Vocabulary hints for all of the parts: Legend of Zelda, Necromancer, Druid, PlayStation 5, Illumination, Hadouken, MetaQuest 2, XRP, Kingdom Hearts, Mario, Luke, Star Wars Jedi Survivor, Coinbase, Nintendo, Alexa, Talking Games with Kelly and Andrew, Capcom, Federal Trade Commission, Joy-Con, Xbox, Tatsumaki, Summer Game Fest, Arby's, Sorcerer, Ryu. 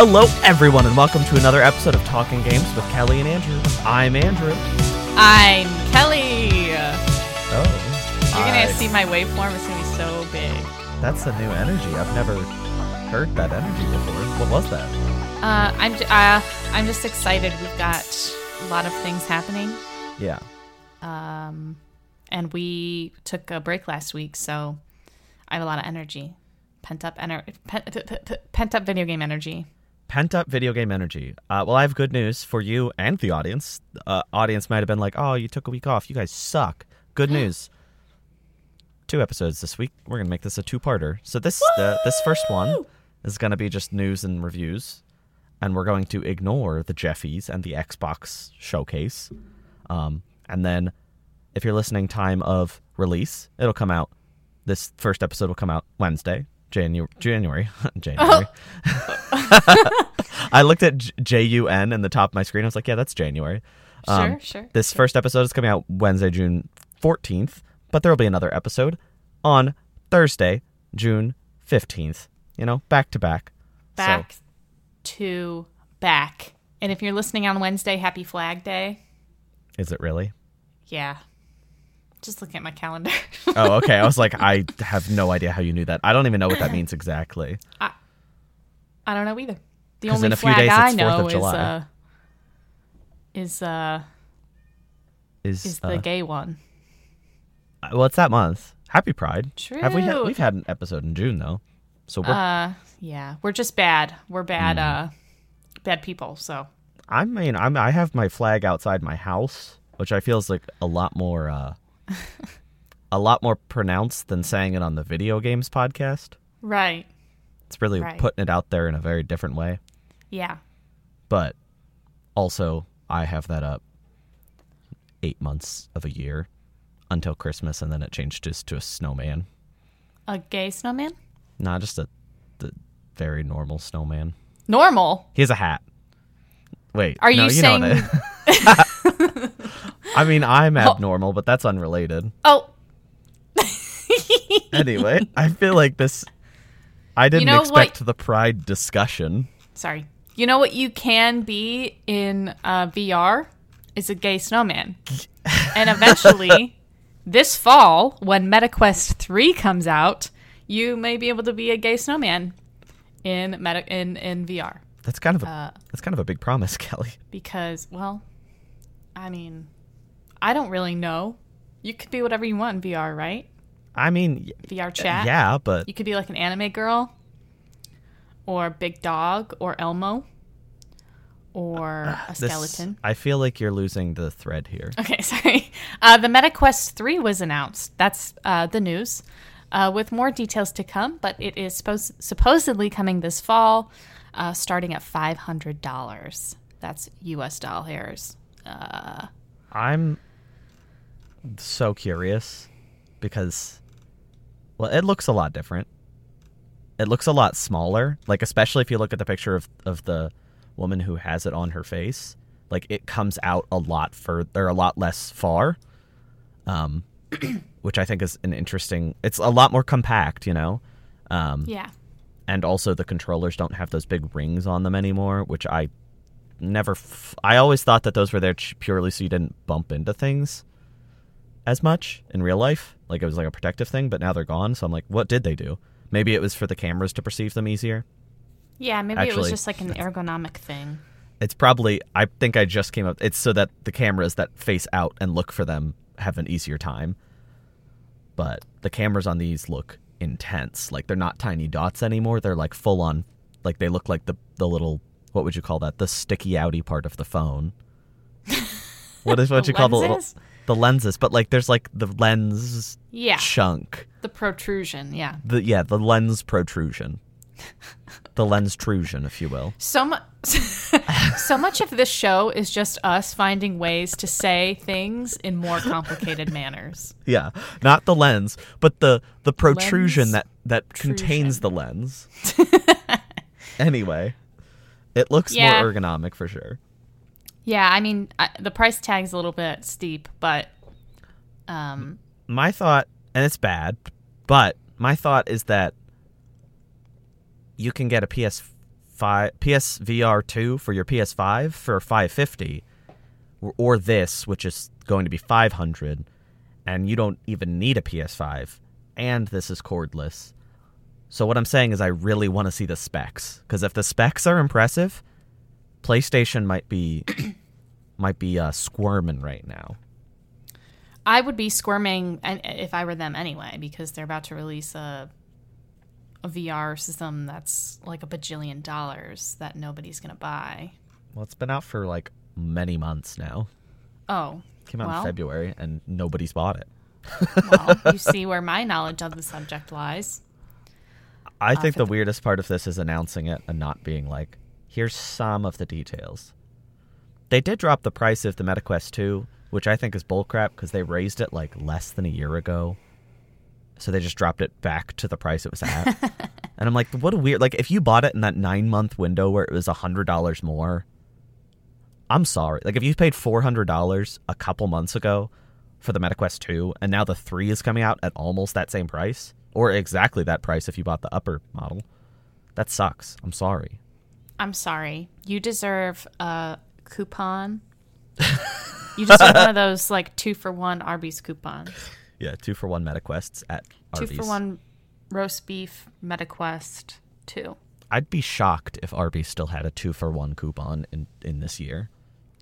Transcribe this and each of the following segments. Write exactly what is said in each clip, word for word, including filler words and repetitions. Hello, everyone, and welcome to another episode of Talking Games with Kelly and Andrew. I'm Andrew. I'm Kelly. Oh. You're going to see my waveform. It's going to be so big. That's a new energy. I've never heard that energy before. What was that? Uh, I'm j- uh, I'm just excited. We've got a lot of things happening. Yeah. Um, and we took a break last week, so I have a lot of energy. Pent up energy. Pent-, p- p- pent up video game energy. Pent up video game energy. Uh, well, I have good news for you and the audience. Uh, audience might have been like, "Oh, you took a week off. You guys suck." Good news. Two episodes this week. We're gonna make this a two-parter. So this uh, this first one is gonna be just news and reviews, and we're going to ignore the Jeffies and the Xbox showcase. Um, and then, if you're listening, time of release, it'll come out. This first episode will come out Wednesday. Janu- January. January. Oh. I looked at J U N in the top of my screen. I was like, yeah, that's January. Um, sure, sure. This sure. first episode is coming out Wednesday, June fourteenth, but there will be another episode on Thursday, June fifteenth. You know, back to back. Back so. to back. And if you're listening on Wednesday, happy Flag Day. Is it really? Yeah. Just looking at my calendar. Oh, okay. I was like, I have no idea how you knew that. I don't even know what that means exactly. I, I don't know either. The only flag days, I know is uh, is uh is, is the uh, gay one. Well, it's that month. Happy Pride. True. Have we ha- we've had an episode in June though, so we're uh yeah we're just bad. We're bad mm. uh bad people. So I mean, I'm I have my flag outside my house, which I feel is like a lot more. Uh, a lot more pronounced than saying it on the video games podcast. Right. It's really right. putting it out there in a very different way. Yeah. But also, I have that up eight months of a year until Christmas, and then it changed just to a snowman. A gay snowman? Nah, just a the very normal snowman. Normal? He has a hat. Wait. Are no, you, you saying... Know that. I mean, I'm abnormal, but that's unrelated. Oh. Anyway, I feel like this... I didn't you know expect what? the Pride discussion. Sorry. You know what you can be in uh, V R? Is a gay snowman. And eventually, this fall, when MetaQuest three comes out, you may be able to be a gay snowman in meta- in, in V R. That's kind of a, uh, that's kind of a big promise, Kelly. Because, well, I mean... I don't really know. You could be whatever you want in V R, right? I mean... V R chat? Yeah, but... You could be like an anime girl, or Big Dog, or Elmo, or uh, a skeleton. This, I feel like you're losing the thread here. Okay, sorry. Uh, the MetaQuest three was announced. That's uh, the news. Uh, with more details to come, but it is supposed supposedly coming this fall, uh, starting at five hundred dollars. That's U S dollars. Uh... I'm so curious because, well, it looks a lot different. It looks a lot smaller, like especially if you look at the picture of, of the woman who has it on her face. Like it comes out a lot further, a lot less far, um, which I think is an interesting. It's a lot more compact, you know. Um, yeah. And also, the controllers don't have those big rings on them anymore, which I. Never, f- I always thought that those were there purely so you didn't bump into things as much in real life. Like it was like a protective thing, but now they're gone. So I'm like, what did they do? Maybe it was for the cameras to perceive them easier. Yeah, maybe Actually, it was just like an ergonomic thing. It's probably, I think I just came up, it's so that the cameras that face out and look for them have an easier time. But the cameras on these look intense. Like they're not tiny dots anymore. They're like full on, like they look like the, the little... What would you call that? The sticky-outy part of the phone. What is what you lenses? Call the little the lenses? But like, there's like the lens yeah. chunk, the protrusion, yeah, the yeah, the lens protrusion, the lens trusion, if you will. So much, so much of this show is just us finding ways to say things in more complicated manners. Yeah, not the lens, but the the protrusion lens that that trusion. Contains the lens. Anyway. It looks yeah. more ergonomic for sure. Yeah, I mean, I, the price tag's a little bit steep, but... um, my thought, and it's bad, but my thought is that you can get a P S five P S V R two for your P S five for five hundred fifty dollars, or this, which is going to be five hundred dollars, and you don't even need a P S five, and this is cordless. So what I'm saying is I really want to see the specs, because if the specs are impressive, PlayStation might be might be uh, squirming right now. I would be squirming if I were them anyway, because they're about to release a, a V R system that's like a bajillion dollars that nobody's going to buy. Well, it's been out for like many months now. Oh. It came out well, in February and nobody's bought it. Well, you see where my knowledge of the subject lies. I think uh, the, the weirdest part of this is announcing it and not being like, here's some of the details. They did drop the price of the MetaQuest two, which I think is bullcrap because they raised it like less than a year ago. So they just dropped it back to the price it was at. And I'm like, what a weird... Like, if you bought it in that nine-month window where it was one hundred dollars more, I'm sorry. Like, if you paid four hundred dollars a couple months ago for the MetaQuest two, and now the three is coming out at almost that same price... Or exactly that price if you bought the upper model. That sucks. I'm sorry. I'm sorry. You deserve a coupon. You deserve one of those, like, two-for-one Arby's coupons. Yeah, two-for-one MetaQuests at Arby's. Two-for-one roast beef MetaQuest two. I'd be shocked if Arby's still had a two-for-one coupon in, in this year.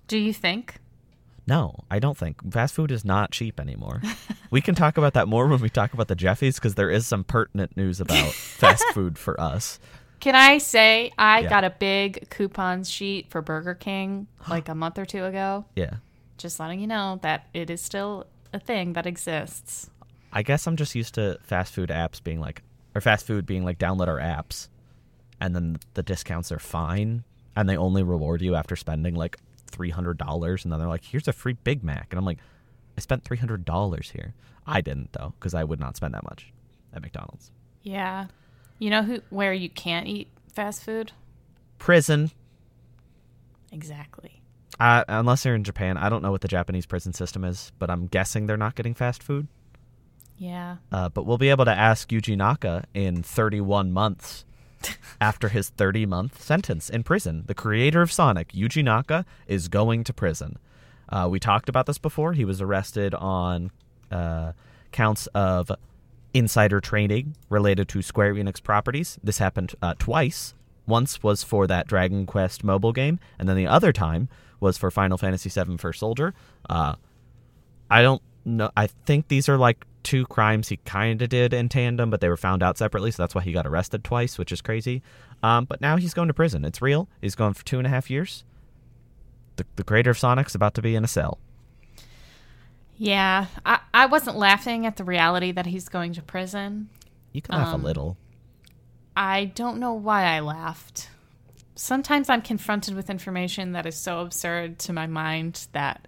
Do you think? No, I don't think. Fast food is not cheap anymore. We can talk about that more when we talk about the Jefferies, because there is some pertinent news about fast food for us. Can I say I yeah. got a big coupon sheet for Burger King like a month or two ago? Yeah. Just letting you know that it is still a thing that exists. I guess I'm just used to fast food apps being like, or fast food being like, download our apps, and then the discounts are fine, and they only reward you after spending like three hundred dollars, and then they're like, here's a free Big Mac, and I'm like, I spent three hundred dollars here. I didn't, though, because I would not spend that much at McDonald's. Yeah. You know who where you can't eat fast food? Prison. Exactly. Uh, unless you're in Japan. I don't know what the Japanese prison system is, but I'm guessing they're not getting fast food. Yeah. Uh, but we'll be able to ask Yuji Naka in thirty-one months after his thirty-month sentence in prison. The creator of Sonic, Yuji Naka, is going to prison. Uh, we talked about this before. He was arrested on uh, counts of insider trading related to Square Enix properties. This happened uh, twice. Once was for that Dragon Quest mobile game, and then the other time was for Final Fantasy seven First Soldier. Uh, I don't know. I think these are like two crimes he kind of did in tandem, but they were found out separately, so that's why he got arrested twice, which is crazy. Um, but now he's going to prison. It's real. He's going for two and a half years. The, the creator of Sonic's about to be in a cell. Yeah. I, I wasn't laughing at the reality that he's going to prison. You can laugh um, a little. I don't know why I laughed. Sometimes I'm confronted with information that is so absurd to my mind that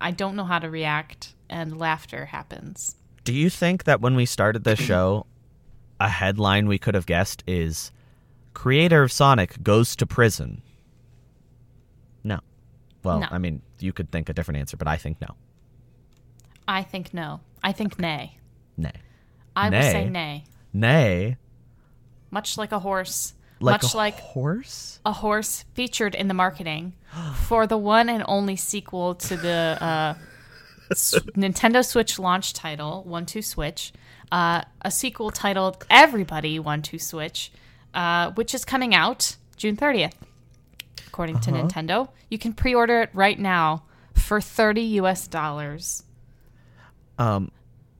I don't know how to react, and laughter happens. Do you think that when we started this show, a headline we could have guessed is, creator of Sonic goes to prison? No. Well, no. I mean, you could think a different answer, but I think no. I think no. I think nay. Nay. I nay. would say nay. Nay? Much like a horse. Like Much a like horse? A horse featured in the marketing for the one and only sequel to the uh, Nintendo Switch launch title, one two switch, uh, a sequel titled Everybody one two switch, uh, which is coming out June thirtieth. According uh-huh. to Nintendo, you can pre-order it right now for thirty U S dollars. Um,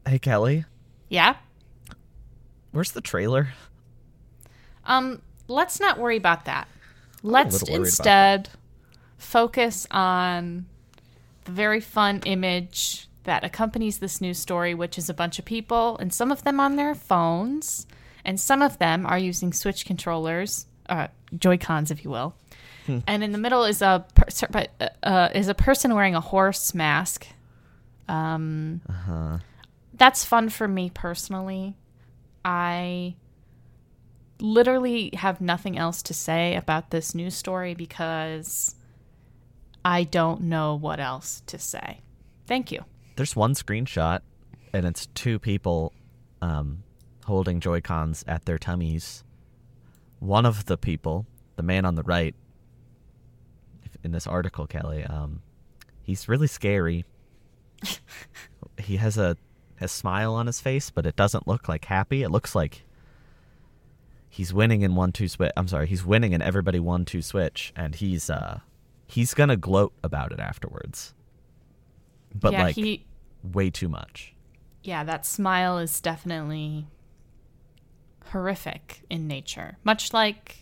hey Kelly. Yeah. Where's the trailer? Um, let's not worry about that. Let's instead that. focus on the very fun image that accompanies this news story, which is a bunch of people, and some of them on their phones, and some of them are using Switch controllers, uh, Joy-Cons, if you will. And in the middle is a per- uh, is a person wearing a horse mask. Um, uh-huh. That's fun for me personally. I literally have nothing else to say about this news story because I don't know what else to say. Thank you. There's one screenshot, and it's two people um, holding Joy-Cons at their tummies. One of the people... the man on the right in this article, Kelly, um, he's really scary. He has a, a smile on his face, but it doesn't look like happy. It looks like he's winning in one two switch. I'm sorry, he's winning in Everybody one two Switch, and he's uh, he's gonna gloat about it afterwards. But yeah, like he... way too much. Yeah, that smile is definitely horrific in nature, much like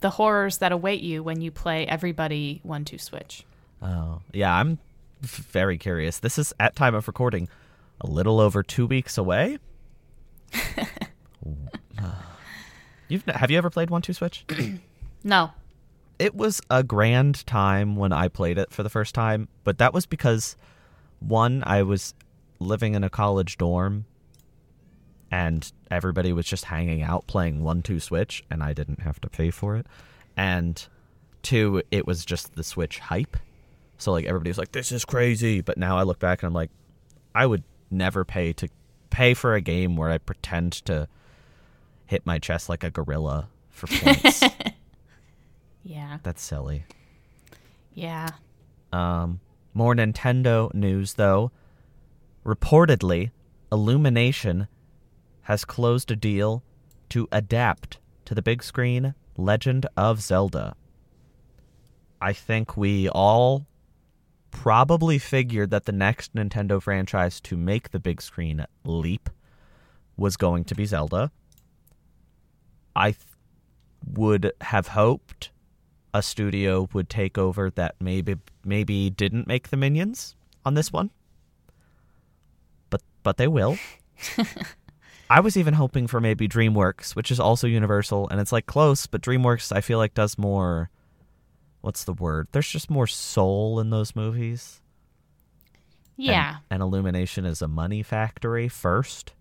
the horrors that await you when you play Everybody one two Switch. Oh, yeah, I'm very curious. This is, at time of recording, a little over two weeks away. You've Have you ever played one two Switch? No. It was a grand time when I played it for the first time, but that was because, one, I was living in a college dorm, and everybody was just hanging out playing one two Switch, and I didn't have to pay for it. And two, it was just the Switch hype. So, like, everybody was like, this is crazy. But now I look back and I'm like, I would never pay to pay for a game where I pretend to hit my chest like a gorilla for points. Yeah. That's silly. Yeah. Um, more Nintendo news, though. Reportedly, Illumination has closed a deal to adapt to the big screen Legend of Zelda. I think we all probably figured that the next Nintendo franchise to make the big screen leap was going to be Zelda. I th- would have hoped a studio would take over that maybe maybe didn't make the Minions on this one. But but they will. I was even hoping for maybe DreamWorks, which is also Universal, and it's like close, but DreamWorks I feel like does more, what's the word? There's just more soul in those movies. Yeah. And, and Illumination is a money factory first.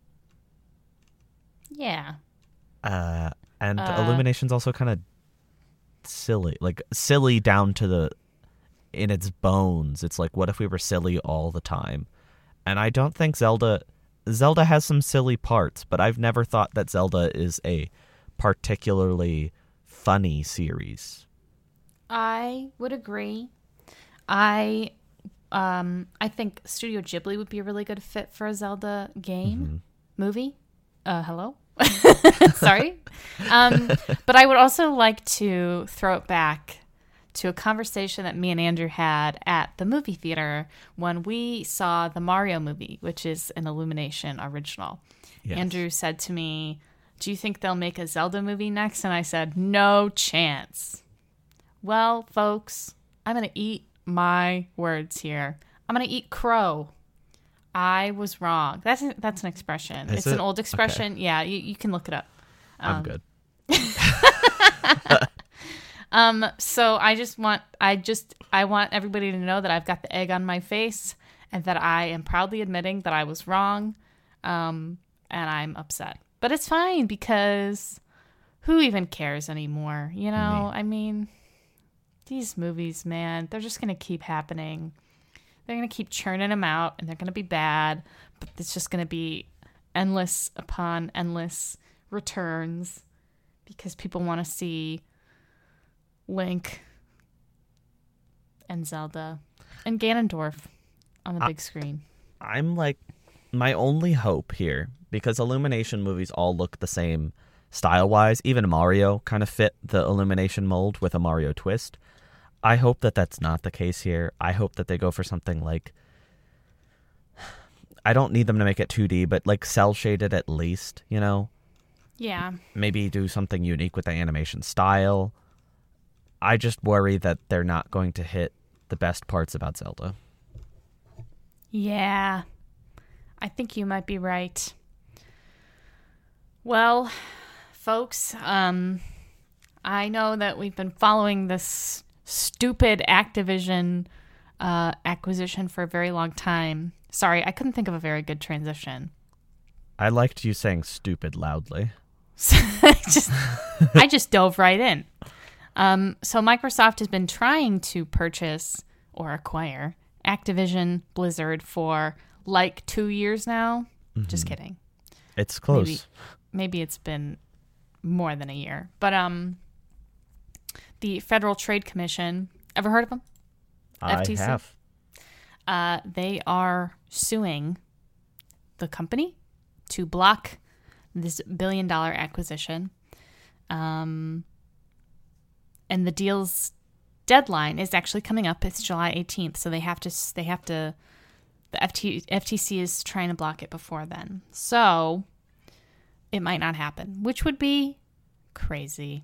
Yeah. Uh, and uh, Illumination's also kind of silly, like silly down to the, in its bones. It's like, what if we were silly all the time? And I don't think Zelda... Zelda has some silly parts, but I've never thought that Zelda is a particularly funny series. I would agree. I um, I think Studio Ghibli would be a really good fit for a Zelda game, mm-hmm. movie. Uh, hello? Sorry. um, but I would also like to throw it back to a conversation that me and Andrew had at the movie theater when we saw the Mario movie, which is an Illumination original. Yes. Andrew said to me, do you think they'll make a Zelda movie next? And I said, no chance. Well, folks, I'm going to eat my words here. I'm going to eat crow. I was wrong. That's, a, that's an expression. Is it's it? An old expression. Okay. Yeah, you, you can look it up. Um, I'm good. Um, so I just want, I just, I want everybody to know that I've got the egg on my face and that I am proudly admitting that I was wrong. Um, and I'm upset, but it's fine because who even cares anymore? You know, I mean, I mean these movies, man, they're just going to keep happening. They're going to keep churning them out and they're going to be bad, but it's just going to be endless upon endless returns because people want to see Link and Zelda and Ganondorf on the big I, screen. I'm like, my only hope here, because Illumination movies all look the same style-wise. Even Mario kind of fit the Illumination mold with a Mario twist. I hope that that's not the case here. I hope that they go for something like... I don't need them to make it two D, but like cel-shaded at least, you know? Yeah. Maybe do something unique with the animation style. I just worry that they're not going to hit the best parts about Zelda. Yeah, I think you might be right. Well, folks, um, I know that we've been following this stupid Activision uh, acquisition for a very long time. Sorry, I couldn't think of a very good transition. I liked you saying stupid loudly. I, just, I just dove right in. Um, so Microsoft has been trying to purchase or acquire Activision Blizzard for like two years now. Mm-hmm. Just kidding. It's close. Maybe, maybe it's been more than a year. But um, the Federal Trade Commission. Ever heard of them? F T C? I have. Uh, they are suing the company to block this billion dollar acquisition. Um, and the deal's deadline is actually coming up. It's July eighteenth, so they have to. They have to. The F T C is trying to block it before then, so it might not happen, which would be crazy,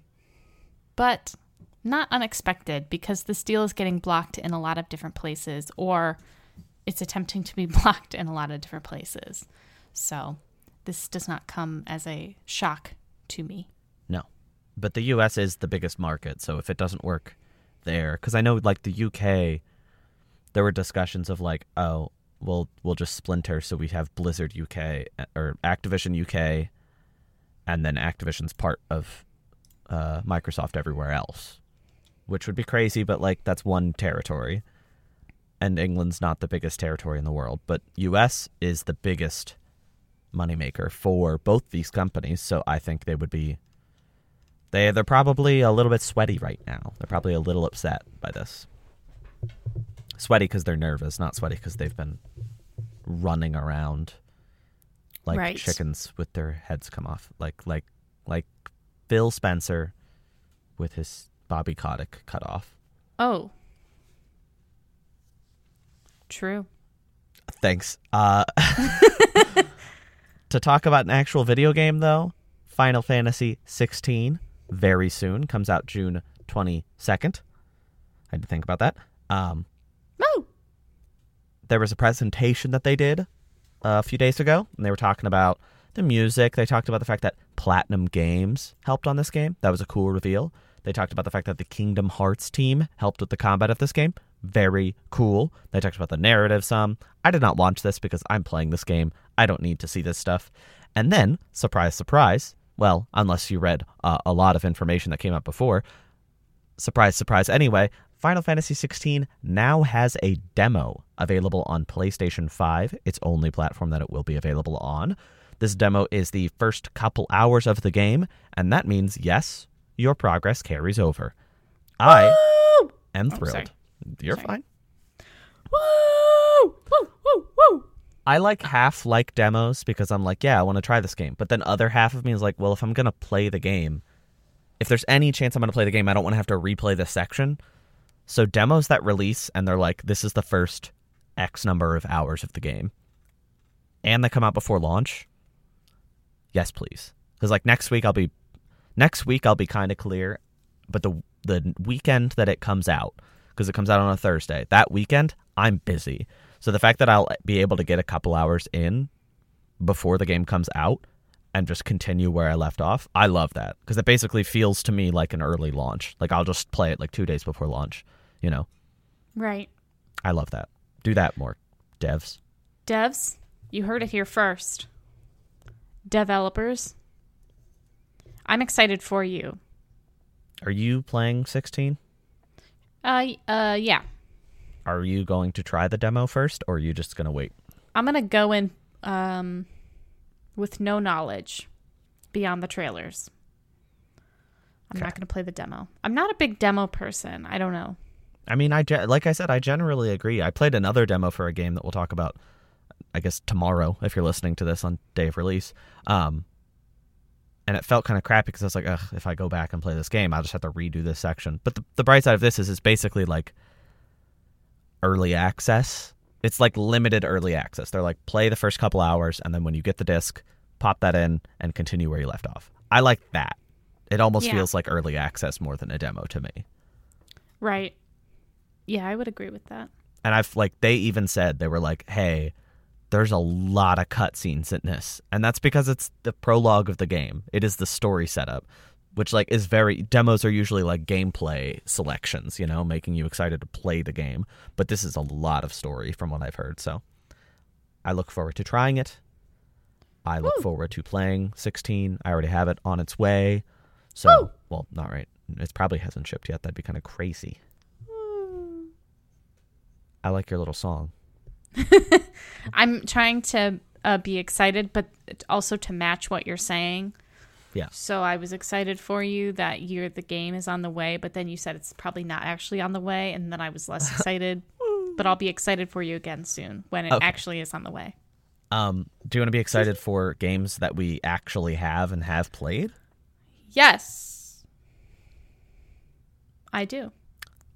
but not unexpected because this deal is getting blocked in a lot of different places, or it's attempting to be blocked in a lot of different places. So this does not come as a shock to me. No, but the U S is the biggest market, so if it doesn't work there, because I know like the U K, there were discussions of like, oh, we'll we'll just splinter, so we have Blizzard U K or Activision U K, and then Activision's part of uh, Microsoft everywhere else, which would be crazy, but like that's one territory. And England's not the biggest territory in the world, but U S is the biggest moneymaker for both these companies, so I think they would be they they're probably a little bit sweaty right now. They're probably a little upset by this. Sweaty because they're nervous, not sweaty because they've been running around like right. chickens with their heads come off, like like like Phil Spencer with his Bobby Kotick cut off. Oh, true. Thanks. Uh, to talk about an actual video game, though, Final Fantasy sixteen very soon comes out June twenty-second. I had to think about that. Um, Oh. There was a presentation that they did uh, a few days ago, and they were talking about the music. They talked about the fact that Platinum Games helped on this game. That was a cool reveal. They talked about the fact that the Kingdom Hearts team helped with the combat of this game. Very cool. They talked about the narrative some. I did not watch this because I'm playing this game. I don't need to see this stuff. And then, surprise, surprise, well, unless you read uh, a lot of information that came out before, surprise, surprise, anyway, Final Fantasy sixteen now has a demo available on PlayStation five, its only platform that it will be available on. This demo is the first couple hours of the game, and that means, yes, your progress carries over. I woo! am thrilled. Oh, You're sorry. fine. Woo! Woo! Woo! Woo! I like half like demos because I'm like, yeah, I want to try this game. But then other half of me is like, well, if I'm going to play the game, if there's any chance I'm going to play the game, I don't want to have to replay this section. So demos that release, and they're like, this is the first X number of hours of the game, and they come out before launch, yes, please. Because like next week I'll be, next week I'll be kind of clear, but the the weekend that it comes out, because it comes out on a Thursday, that weekend I'm busy. So the fact that I'll be able to get a couple hours in before the game comes out and just continue where I left off, I love that. Because it basically feels to me like an early launch. Like, I'll just play it like two days before launch, you know? Right. I love that. Do that more, devs. Devs, you heard it here first. Developers, I'm excited for you. Are you playing sixteen? Uh, uh, yeah. Are you going to try the demo first, or are you just going to wait? I'm going to go in... Um... with no knowledge beyond the trailers. I'm okay. not going to play the demo. I'm not a big demo person. I don't know. I mean, I ge- like I said, I generally agree. I played another demo for a game that we'll talk about, I guess, tomorrow, if you're listening to this on day of release. Um, and it felt kind of crappy because I was like, ugh, if I go back and play this game, I'll just have to redo this section. But the, the bright side of this is it's basically like early access. It's like limited early access. They're like, play the first couple hours, and then when you get the disc, pop that in and continue where you left off. I like that. It almost yeah. feels like early access more than a demo to me. Right. Yeah, I would agree with that. And I've like, they even said, they were like, hey, there's a lot of cutscenes in this. And that's because it's the prologue of the game. It is the story setup, which like is very, demos are usually like gameplay selections, you know, making you excited to play the game. But this is a lot of story from what I've heard. So I look forward to trying it. I look Ooh. forward to playing sixteen. I already have it on its way. So, Ooh. well, not right. It probably hasn't shipped yet. That'd be kind of crazy. Mm. I like your little song. I'm trying to uh, be excited, but also to match what you're saying. Yeah. So I was excited for you that you're, the game is on the way, but then you said it's probably not actually on the way, and then I was less excited. But I'll be excited for you again soon when it okay. actually is on the way. Um, do you want to be excited for games that we actually have and have played? Yes. I do.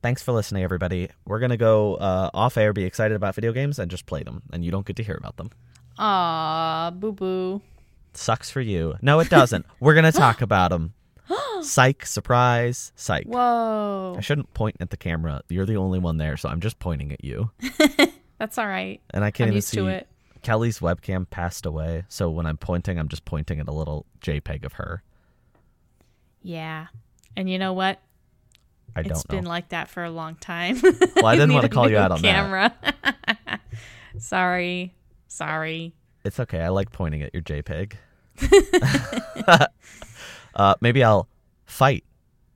Thanks for listening, everybody. We're going to go uh, off air, be excited about video games, and just play them. And you don't get to hear about them. Aw, boo-boo. Sucks for you. No, it doesn't. We're going to talk about them. Psych, surprise, psych. Whoa. I shouldn't point at the camera. You're the only one there, so I'm just pointing at you. That's all right. And I can't I'm even used see to it. Kelly's webcam passed away, so when I'm pointing, I'm just pointing at a little JPEG of her. Yeah. And you know what? I don't know. It's been like that for a long time. Well, I didn't want to call you out on camera. that. Sorry. Sorry. It's okay. I like pointing at your JPEG. uh, maybe I'll fight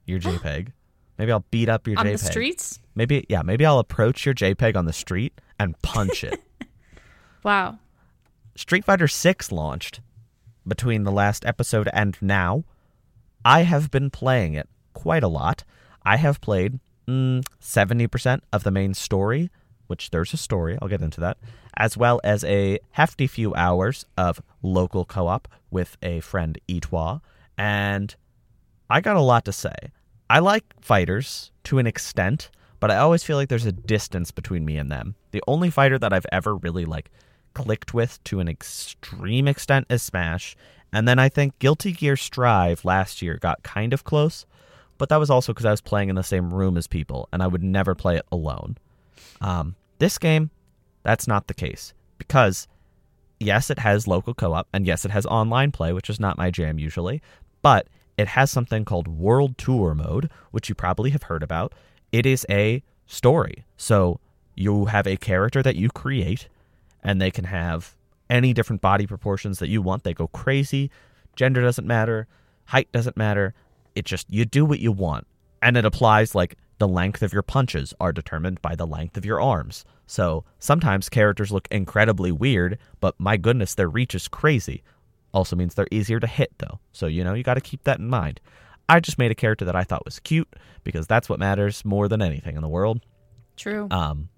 your JPEG. Maybe I'll beat up your on JPEG. On the streets? Maybe, yeah. Maybe I'll approach your JPEG on the street and punch it. Wow. Street Fighter six launched between the last episode and now. I have been playing it quite a lot. I have played mm, seventy percent of the main story, which there's a story, I'll get into that, as well as a hefty few hours of local co-op with a friend, Etwa, and I got a lot to say. I like fighters to an extent, but I always feel like there's a distance between me and them. The only fighter that I've ever really, like, clicked with to an extreme extent is Smash, and then I think Guilty Gear Strive last year got kind of close, but that was also because I was playing in the same room as people, and I would never play it alone. Um, this game, that's not the case. Because, yes, it has local co-op, and yes, it has online play, which is not my jam usually, but it has something called World Tour Mode, which you probably have heard about. It is a story. So you have a character that you create, and they can have any different body proportions that you want. They go crazy. Gender doesn't matter. Height doesn't matter. It just, you do what you want. And it applies, like, the length of your punches are determined by the length of your arms. So sometimes characters look incredibly weird, but my goodness, their reach is crazy. Also means they're easier to hit, though. So, you know, you got to keep that in mind. I just made a character that I thought was cute because that's what matters more than anything in the world. True. Um,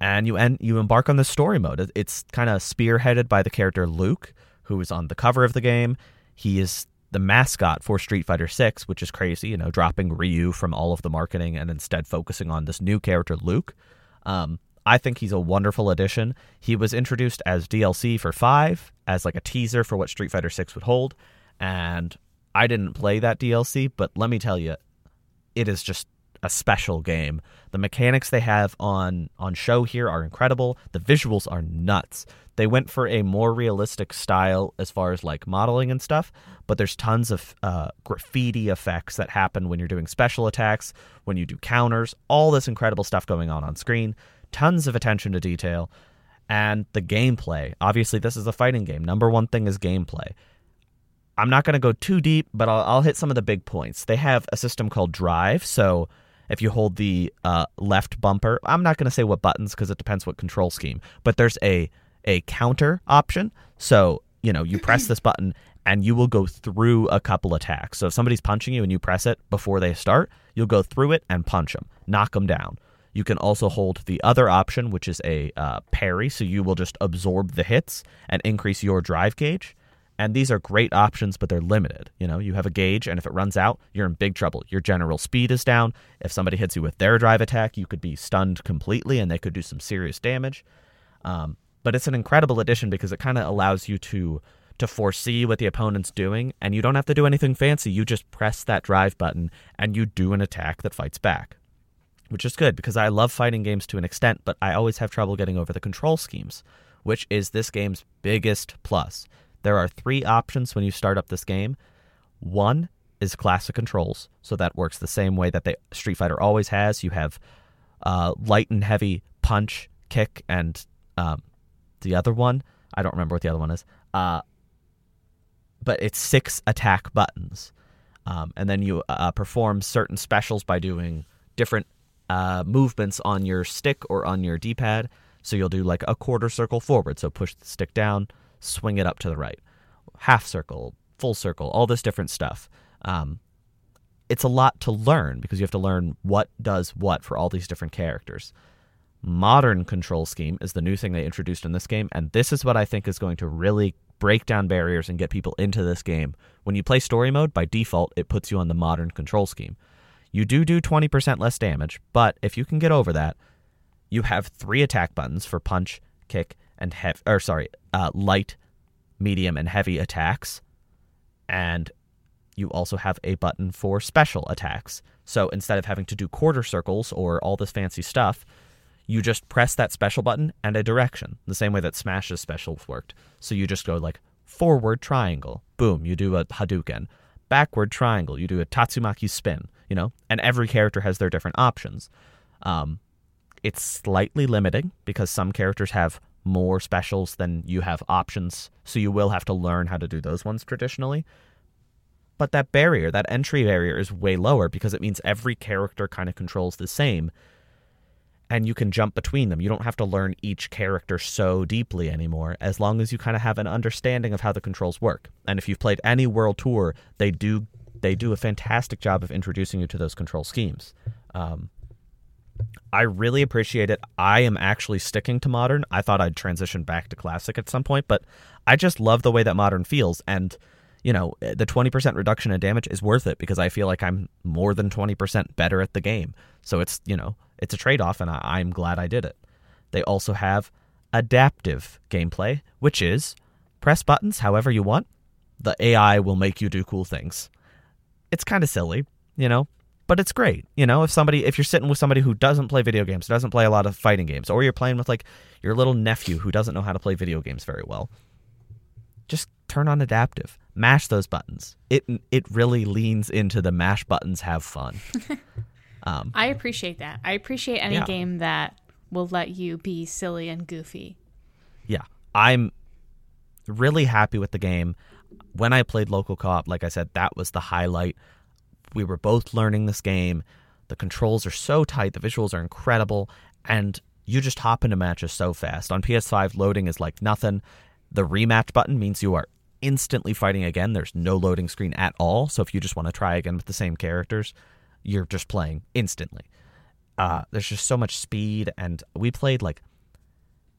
and you end, you embark on the story mode. It's kind of spearheaded by the character Luke, who is on the cover of the game. He is the mascot for Street Fighter six, which is crazy, you know, dropping Ryu from all of the marketing and instead focusing on this new character, Luke. Um, I think he's a wonderful addition. He was introduced as D L C for five, as like a teaser for what Street Fighter six would hold. And I didn't play that D L C, but let me tell you, it is just a special game. The mechanics they have on, on show here are incredible. The visuals are nuts. They went for a more realistic style as far as like modeling and stuff, but there's tons of uh, graffiti effects that happen when you're doing special attacks, when you do counters, all this incredible stuff going on on screen, tons of attention to detail, and the gameplay. Obviously, this is a fighting game. Number one thing is gameplay. I'm not going to go too deep, but I'll, I'll hit some of the big points. They have a system called Drive, so if you hold the uh, left bumper, I'm not going to say what buttons because it depends what control scheme, but there's a a counter option. So, you know, you press this button and you will go through a couple attacks. So if somebody's punching you and you press it before they start, you'll go through it and punch them, knock them down. You can also hold the other option, which is a uh, parry. So you will just absorb the hits and increase your drive gauge. And these are great options, but they're limited. You know, you have a gauge, and if it runs out, you're in big trouble. Your general speed is down. If somebody hits you with their drive attack, you could be stunned completely and they could do some serious damage. Um, But it's an incredible addition because it kind of allows you to to foresee what the opponent's doing, and you don't have to do anything fancy. You just press that drive button, and you do an attack that fights back, which is good because I love fighting games to an extent, but I always have trouble getting over the control schemes, which is this game's biggest plus. There are three options when you start up this game. One is classic controls, so that works the same way that they, Street Fighter always has. You have uh, light and heavy punch, kick, and um, the other one, I don't remember what the other one is, uh, but it's six attack buttons. Um, and then you uh, perform certain specials by doing different uh, movements on your stick or on your D-pad. So you'll do like a quarter circle forward. So push the stick down, swing it up to the right. Half circle, full circle, all this different stuff. Um, it's a lot to learn because you have to learn what does what for all these different characters. Modern control scheme is the new thing they introduced in this game, and this is what I think is going to really break down barriers and get people into this game. When you play story mode, by default, it puts you on the modern control scheme. You do do twenty percent less damage, but if you can get over that, you have three attack buttons for punch, kick, and heavy, or sorry, uh, light, medium, and heavy attacks, and you also have a button for special attacks. So instead of having to do quarter circles or all this fancy stuff, you just press that special button and a direction, the same way that Smash's specials worked. So you just go like forward triangle, boom, you do a Hadouken. Backward triangle, you do a Tatsumaki spin, you know, and every character has their different options. Um, it's slightly limiting because some characters have more specials than you have options, so you will have to learn how to do those ones traditionally. But that barrier, that entry barrier is way lower because it means every character kind of controls the same. And you can jump between them. You don't have to learn each character so deeply anymore, as long as you kind of have an understanding of how the controls work. And if you've played any World Tour, they do they do a fantastic job of introducing you to those control schemes. Um, I really appreciate it. I am actually sticking to Modern. I thought I'd transition back to Classic at some point, but I just love the way that Modern feels. And, you know, the twenty percent reduction in damage is worth it because I feel like I'm more than twenty percent better at the game. So it's, you know... It's a trade-off, and I, I'm glad I did it. They also have adaptive gameplay, which is press buttons however you want. The A I will make you do cool things. It's kind of silly, you know, but it's great. You know, if somebody, if you're sitting with somebody who doesn't play video games, doesn't play a lot of fighting games, or you're playing with, like, your little nephew who doesn't know how to play video games very well, just turn on adaptive. Mash those buttons. It, it really leans into the mash buttons, have fun. Um, I appreciate that. I appreciate any yeah. game that will let you be silly and goofy. Yeah. I'm really happy with the game. When I played local co-op, like I said, that was the highlight. We were both learning this game. The controls are so tight. The visuals are incredible. And you just hop into matches so fast. On P S five, loading is like nothing. The rematch button means you are instantly fighting again. There's no loading screen at all. So if you just want to try again with the same characters, you're just playing instantly. Uh, there's just so much speed, and we played, like,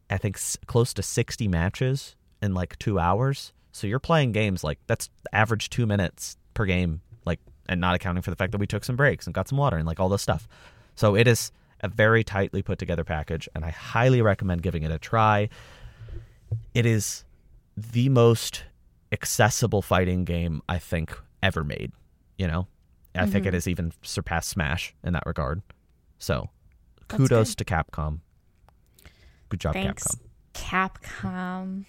I think s- close to sixty matches in, like, two hours. So you're playing games, like, that's average two minutes per game, like, and not accounting for the fact that we took some breaks and got some water and, like, all this stuff. So it is a very tightly put-together package, and I highly recommend giving it a try. It is the most accessible fighting game, I think, ever made, you know? I think mm-hmm. it has even surpassed Smash in that regard. So, That's kudos good. to Capcom. Good job, Thanks, Capcom. Capcom.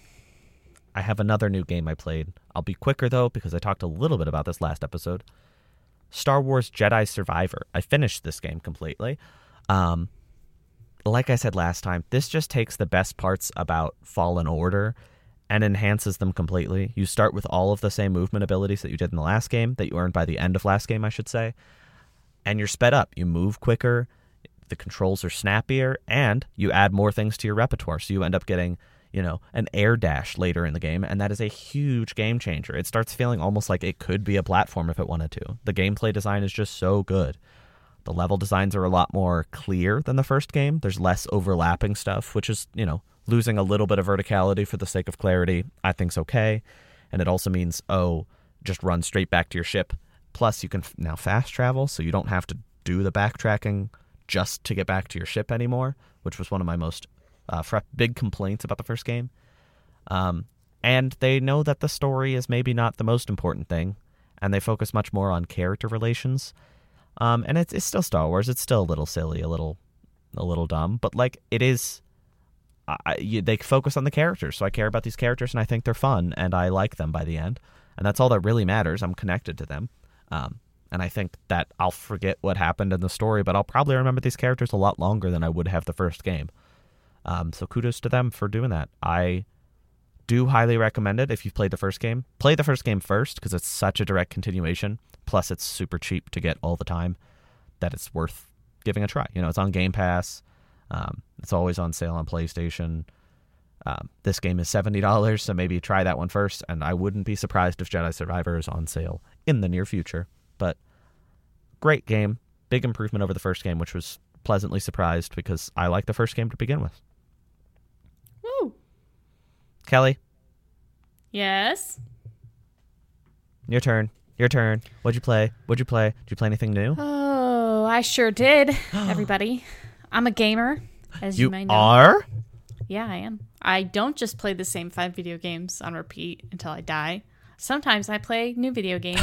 I have another new game I played. I'll be quicker, though, because I talked a little bit about this last episode. Star Wars Jedi Survivor. I finished this game completely. Um, like I said last time, this just takes the best parts about Fallen Order and enhances them completely. You start with all of the same movement abilities that you did in the last game, that you earned by the end of last game, I should say. And you're sped up. You move quicker, the controls are snappier, and you add more things to your repertoire. So you end up getting, you know, an air dash later in the game, and that is a huge game changer. It starts feeling almost like it could be a platform if it wanted to. The gameplay design is just so good. The level designs are a lot more clear than the first game. There's less overlapping stuff, which is, you know, losing a little bit of verticality for the sake of clarity, I think's okay. And it also means, oh, just run straight back to your ship. Plus, you can now fast travel, so you don't have to do the backtracking just to get back to your ship anymore, which was one of my most uh, big complaints about the first game. Um, and they know that the story is maybe not the most important thing, and they focus much more on character relations. Um, and it's, it's still Star Wars. It's still a little silly, a little, a little dumb, but like it is. I, you, they focus on the characters, so I care about these characters, and I think they're fun, and I like them by the end, and that's all that really matters. I'm connected to them, um, and I think that I'll forget what happened in the story, but I'll probably remember these characters a lot longer than I would have the first game. Um, so kudos to them for doing that. I do highly recommend it if you've played the first game. Play the first game first, because it's such a direct continuation, plus it's super cheap to get all the time, that it's worth giving a try. You know, it's on Game Pass. Um, it's always on sale on PlayStation. Um, this game is seventy dollars, so maybe try that one first, and I wouldn't be surprised if Jedi Survivor is on sale in the near future. But great game, big improvement over the first game, which was pleasantly surprised because I like the first game to begin with. Woo! Kelly? Yes? Your turn. Your turn. What'd you play? What'd you play? Did you play anything new? Oh, I sure did, everybody. I'm a gamer, as you, you may know. You are? Yeah, I am. I don't just play the same five video games on repeat until I die. Sometimes I play new video games.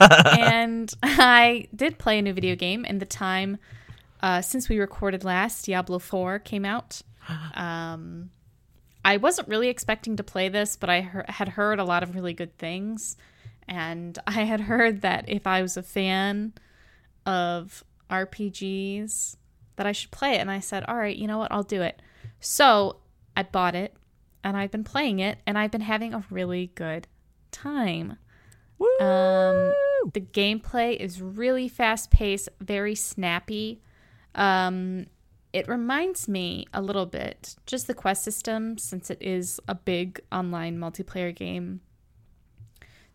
And I did play a new video game in the time uh, since we recorded last. Diablo four came out. Um, I wasn't really expecting to play this, but I he- had heard a lot of really good things. And I had heard that if I was a fan of R P Gs, that I should play it. And I said, all right, you know what? I'll do it. So I bought it, and I've been playing it, and I've been having a really good time. Woo! Um, the gameplay is really fast-paced, very snappy. Um, it reminds me a little bit, just the quest system, since it is a big online multiplayer game.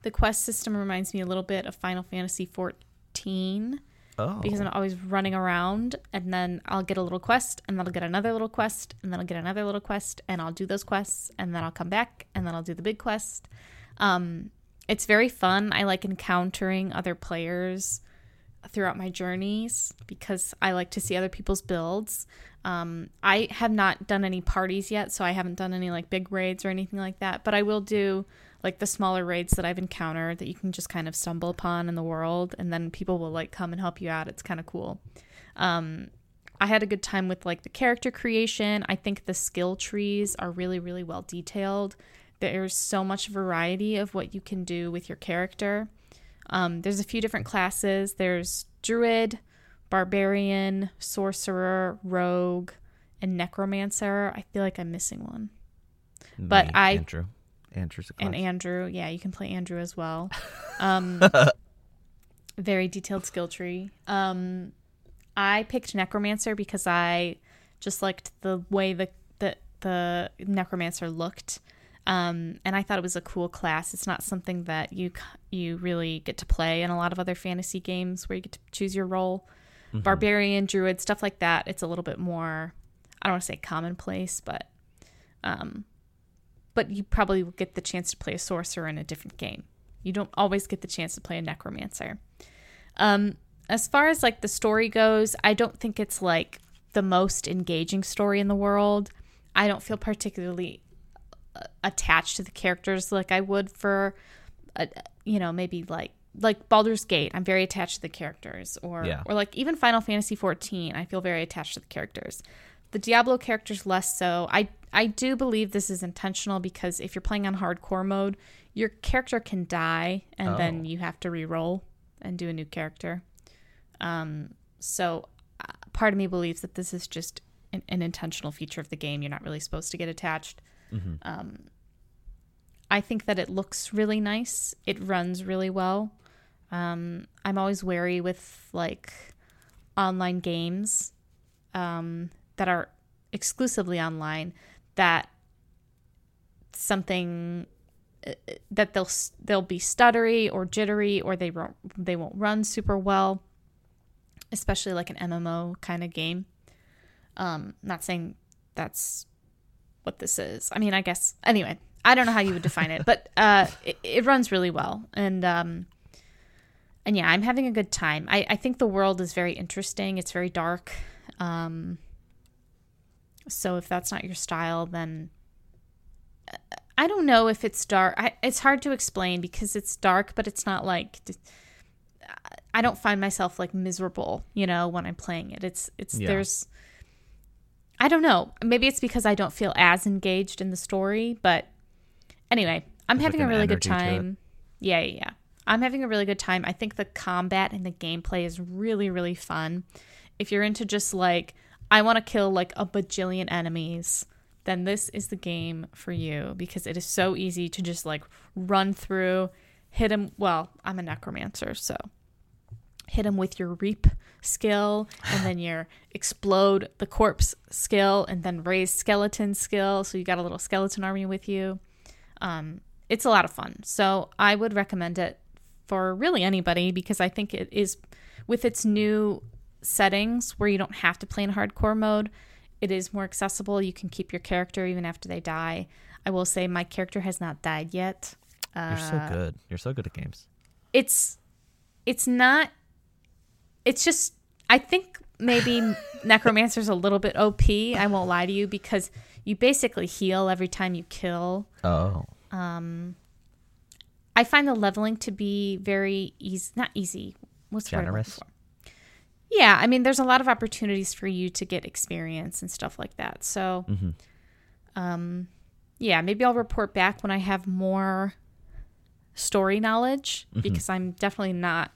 The quest system reminds me a little bit of Final Fantasy fourteen. Oh. Because I'm always running around, and then I'll get a little quest, and then I'll get another little quest, and then I'll get another little quest, and I'll do those quests, and then I'll come back, and then I'll do the big quest. Um, it's very fun. I like encountering other players throughout my journeys because I like to see other people's builds. Um, I have not done any parties yet, so I haven't done any like big raids or anything like that, but I will do like the smaller raids that I've encountered that you can just kind of stumble upon in the world, and then people will like come and help you out. It's kind of cool. Um, I had a good time with like the character creation. I think the skill trees are really, really well detailed. There's so much variety of what you can do with your character. Um, there's a few different classes. There's Druid, Barbarian, Sorcerer, Rogue, and Necromancer. I feel like I'm missing one. Me, but I... Andrew. Andrew's a class. And Andrew, yeah, you can play Andrew as well. Um, very detailed skill tree. Um, I picked Necromancer because I just liked the way the the, the Necromancer looked, um, and I thought it was a cool class. It's not something that you you really get to play in a lot of other fantasy games where you get to choose your role. Mm-hmm. Barbarian, Druid, stuff like that. It's a little bit more, I don't want to say commonplace, but. Um, But you probably will get the chance to play a sorcerer in a different game. You don't always get the chance to play a necromancer. Um, as far as like the story goes, I don't think it's like the most engaging story in the world. I don't feel particularly attached to the characters like I would for, a, you know, maybe like like Baldur's Gate. I'm very attached to the characters, or yeah. or like even Final Fantasy fourteen. I feel very attached to the characters. The Diablo characters less so. I I do believe this is intentional because if you're playing on hardcore mode, your character can die and oh. then you have to reroll and do a new character. Um, so part of me believes that this is just an, an intentional feature of the game. You're not really supposed to get attached. Mm-hmm. Um, I think that it looks really nice. It runs really well. Um, I'm always wary with like online games. Um, that are exclusively online, that something that they'll they'll be stuttery or jittery, or they won't they won't run super well, especially like an M M O kind of game. Um, not saying that's what this is. I mean, I guess anyway. I don't know how you would define it, but uh, it, it runs really well, and um, and yeah, I'm having a good time. I, I think the world is very interesting. It's very dark. Um, so if that's not your style, then I don't know if it's dark. I, it's hard to explain because it's dark, but it's not like I don't find myself like miserable, you know, when I'm playing it. It's it's yeah. there's I don't know. Maybe it's because I don't feel as engaged in the story, but anyway, I'm there's having like a really good time. Yeah, yeah, yeah. I'm having a really good time. I think the combat and the gameplay is really, really fun. If you're into just like, I want to kill like a bajillion enemies, then this is the game for you because it is so easy to just like run through, hit them. Well, I'm a necromancer, so hit them with your reap skill, and then your explode the corpse skill, and then raise skeleton skill. So you got a little skeleton army with you. Um, it's a lot of fun. So I would recommend it for really anybody, because I think it is, with its new settings where you don't have to play in hardcore mode, it is more accessible. You can keep your character even after they die. I will say my character has not died yet. Uh, You're so good. You're so good at games. It's, it's not, it's just, I think maybe Necromancer's a little bit O P. I won't lie to you, because you basically heal every time you kill. Oh. Um, I find the leveling to be very easy, not easy. What's the word I'm looking for? Yeah. I mean, there's a lot of opportunities for you to get experience and stuff like that. So, mm-hmm. um, yeah, maybe I'll report back when I have more story knowledge, mm-hmm. because I'm definitely not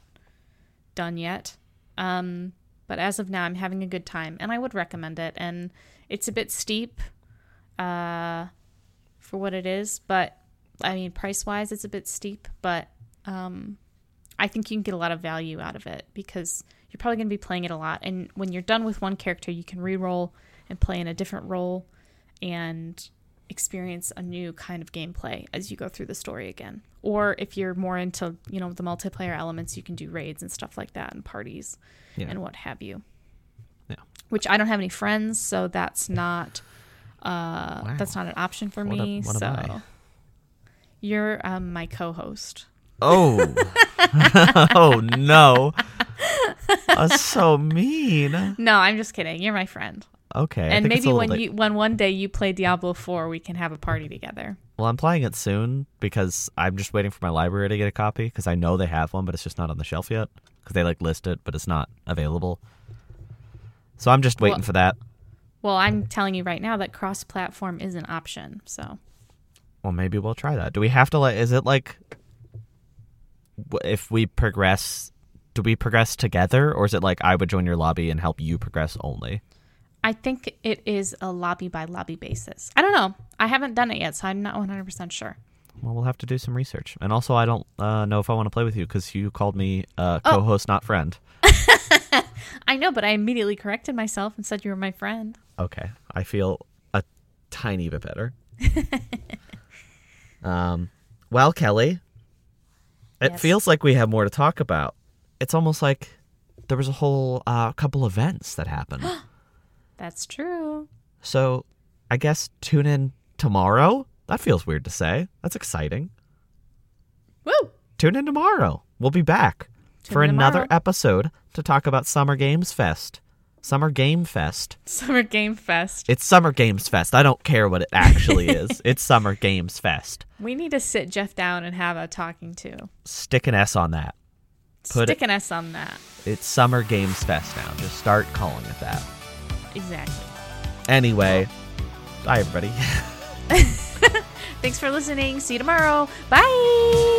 done yet. Um, but as of now, I'm having a good time, and I would recommend it. And it's a bit steep uh, for what it is, but I mean, price-wise, it's a bit steep, but um, I think you can get a lot of value out of it, because you're probably going to be playing it a lot. And when you're done with one character, you can re-roll and play in a different role and experience a new kind of gameplay as you go through the story again. Or if you're more into, you know, the multiplayer elements, you can do raids and stuff like that, and parties, yeah. and what have you. Yeah. Which I don't have any friends, so that's not uh, wow. that's not an option for what me. A, what so. Am I? You're um, my co-host. Oh. Oh, no. That's so mean. No, I'm just kidding. You're my friend. Okay. And I think maybe when, like, you, when one day you play Diablo four, we can have a party together. Well, I'm playing it soon, because I'm just waiting for my library to get a copy, because I know they have one, but it's just not on the shelf yet, because they like list it, but it's not available. So I'm just waiting well, for that. Well, I'm telling you right now that cross-platform is an option, so... Well, maybe we'll try that. Do we have to, like, is it like, if we progress, do we progress together, or is it like I would join your lobby and help you progress only? I think it is a lobby by lobby basis. I don't know. I haven't done it yet, so I'm not one hundred percent sure. Well, we'll have to do some research. And also, I don't uh, know if I want to play with you, because you called me uh, oh. co-host, not friend. I know, but I immediately corrected myself and said you were my friend. Okay. I feel a tiny bit better. Um, well, Kelly, it yes. feels like we have more to talk about. It's almost like there was a whole uh, couple events that happened. That's true. So I guess tune in tomorrow. That feels weird to say. That's exciting. Woo! Tune in tomorrow. We'll be back tune for another tomorrow. episode to talk about Summer Games Fest. Summer Game Fest. Summer Game Fest. It's Summer Games Fest. I don't care what it actually is. It's Summer Games Fest. We need to sit Jeff down and have a talking to. Stick an S on that. Put Stick it, an S on that. It's Summer Games Fest now. Just start calling it that. Exactly. Anyway, bye everybody. Thanks for listening. See you tomorrow. Bye.